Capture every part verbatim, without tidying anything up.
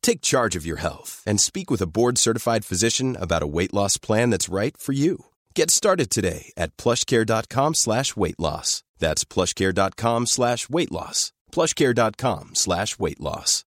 Take charge of your health and speak with a board-certified physician about a weight loss plan that's right for you. Get started today at plushcare.com slash weight loss. That's plushcare.com slash weight loss. plushcare.com slash weight loss.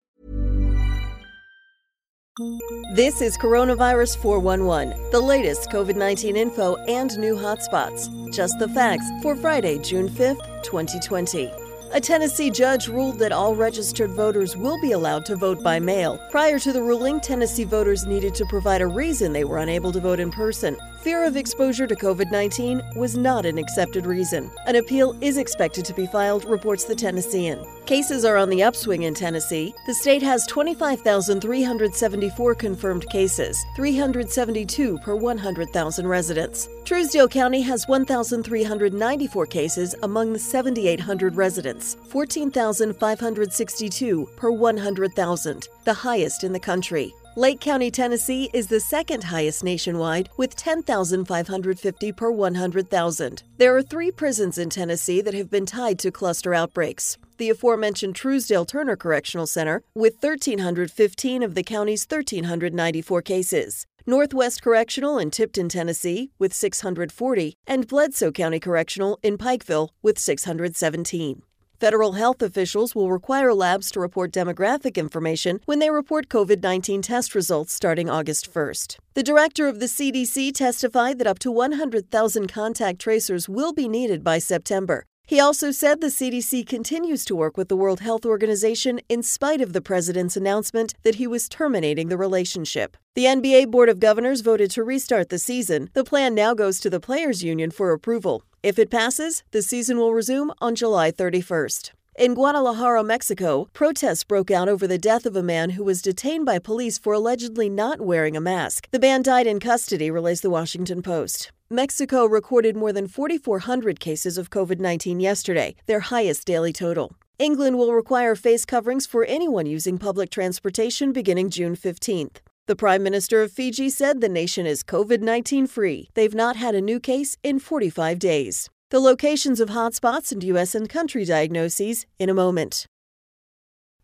This is Coronavirus four one one, the latest covid nineteen info and new hotspots. Just the facts for Friday, June fifth, twenty twenty. A Tennessee judge ruled that all registered voters will be allowed to vote by mail. Prior to the ruling, Tennessee voters needed to provide a reason they were unable to vote in person. Fear of exposure to covid nineteen was not an accepted reason. An appeal is expected to be filed, reports the Tennessean. Cases are on the upswing in Tennessee. The state has twenty-five thousand three hundred seventy-four confirmed cases, three hundred seventy-two per one hundred thousand residents. Trousdale County has one thousand three hundred ninety-four cases among the seven thousand eight hundred residents, fourteen thousand five hundred sixty-two per one hundred thousand, the highest in the country. Lake County, Tennessee is the second highest nationwide with ten thousand five hundred fifty per one hundred thousand. There are three prisons in Tennessee that have been tied to cluster outbreaks. The aforementioned Trousdale Turner Correctional Center with one thousand three hundred fifteen of the county's one thousand three hundred ninety-four cases. Northwest Correctional in Tipton, Tennessee, with six hundred forty, and Bledsoe County Correctional in Pikeville with six hundred seventeen. Federal health officials will require labs to report demographic information when they report covid nineteen test results starting August first. The director of the C D C testified that up to one hundred thousand contact tracers will be needed by September. He also said the C D C continues to work with the World Health Organization in spite of the president's announcement that he was terminating the relationship. The N B A Board of Governors voted to restart the season. The plan now goes to the Players Union for approval. If it passes, the season will resume on July thirty-first. In Guadalajara, Mexico, protests broke out over the death of a man who was detained by police for allegedly not wearing a mask. The man died in custody, relates the Washington Post. Mexico recorded more than four thousand four hundred cases of covid nineteen yesterday, their highest daily total. England will require face coverings for anyone using public transportation beginning June fifteenth. The Prime Minister of Fiji said the nation is covid nineteen free. They've not had a new case in forty-five days. The locations of hotspots and U S and country diagnoses in a moment.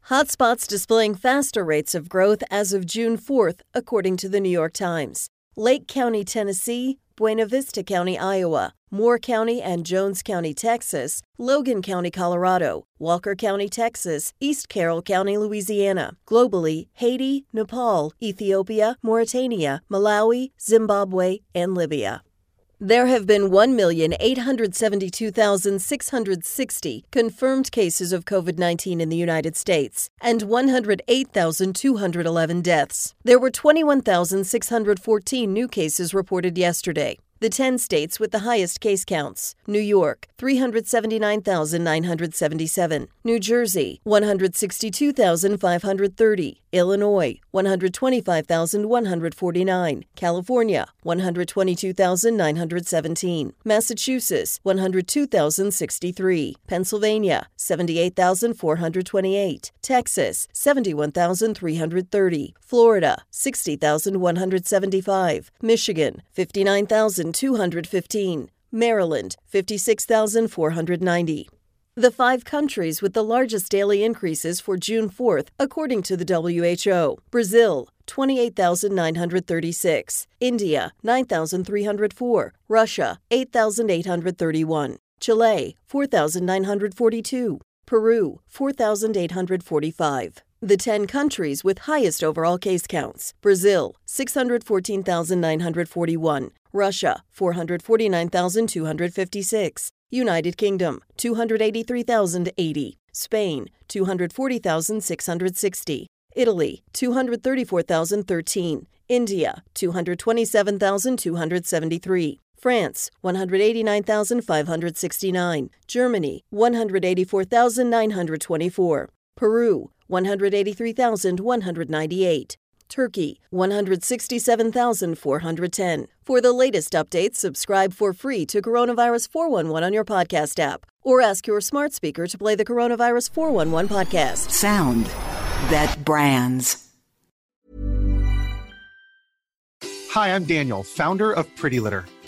Hotspots displaying faster rates of growth as of June fourth, according to the New York Times. Lake County, Tennessee, Buena Vista County, Iowa, Moore County and Jones County, Texas, Logan County, Colorado, Walker County, Texas, East Carroll County, Louisiana. Globally, Haiti, Nepal, Ethiopia, Mauritania, Malawi, Zimbabwe, and Libya. There have been one million eight hundred seventy-two thousand six hundred sixty confirmed cases of covid nineteen in the United States and one hundred eight thousand two hundred eleven deaths. There were twenty-one thousand six hundred fourteen new cases reported yesterday. The ten states with the highest case counts: New York, three hundred seventy-nine thousand nine hundred seventy-seven, New Jersey, one hundred sixty-two thousand five hundred thirty, Illinois, one hundred twenty-five thousand one hundred forty-nine, California, one hundred twenty-two thousand nine hundred seventeen, Massachusetts, one hundred two thousand sixty-three, Pennsylvania, seventy-eight thousand four hundred twenty-eight, Texas, seventy-one thousand three hundred thirty, Florida, sixty thousand one hundred seventy-five, Michigan, fifty-nine thousand two hundred fifteen, Maryland, fifty-six thousand four hundred ninety. The five countries with the largest daily increases for June fourth, according to the W H O: Brazil, twenty-eight thousand nine hundred thirty-six, India, nine thousand three hundred four, Russia, eight thousand eight hundred thirty-one, Chile, four thousand nine hundred forty-two, Peru, four thousand eight hundred forty-five. The ten countries with highest overall case counts: Brazil, six hundred fourteen thousand nine hundred forty-one, Russia, four hundred forty-nine thousand two hundred fifty-six, United Kingdom, two hundred eighty-three thousand eighty, Spain, two hundred forty thousand six hundred sixty, Italy, two hundred thirty-four thousand thirteen, India, two hundred twenty-seven thousand two hundred seventy-three, France, one hundred eighty-nine thousand five hundred sixty-nine, Germany, one hundred eighty-four thousand nine hundred twenty-four, Peru, one hundred eighty-three thousand one hundred ninety-eight, Turkey, one hundred sixty-seven thousand four hundred ten. For the latest updates, subscribe for free to Coronavirus four one one on your podcast app, or ask your smart speaker to play the Coronavirus four one one podcast. Sound that brands. Hi, I'm Daniel, founder of Pretty Litter.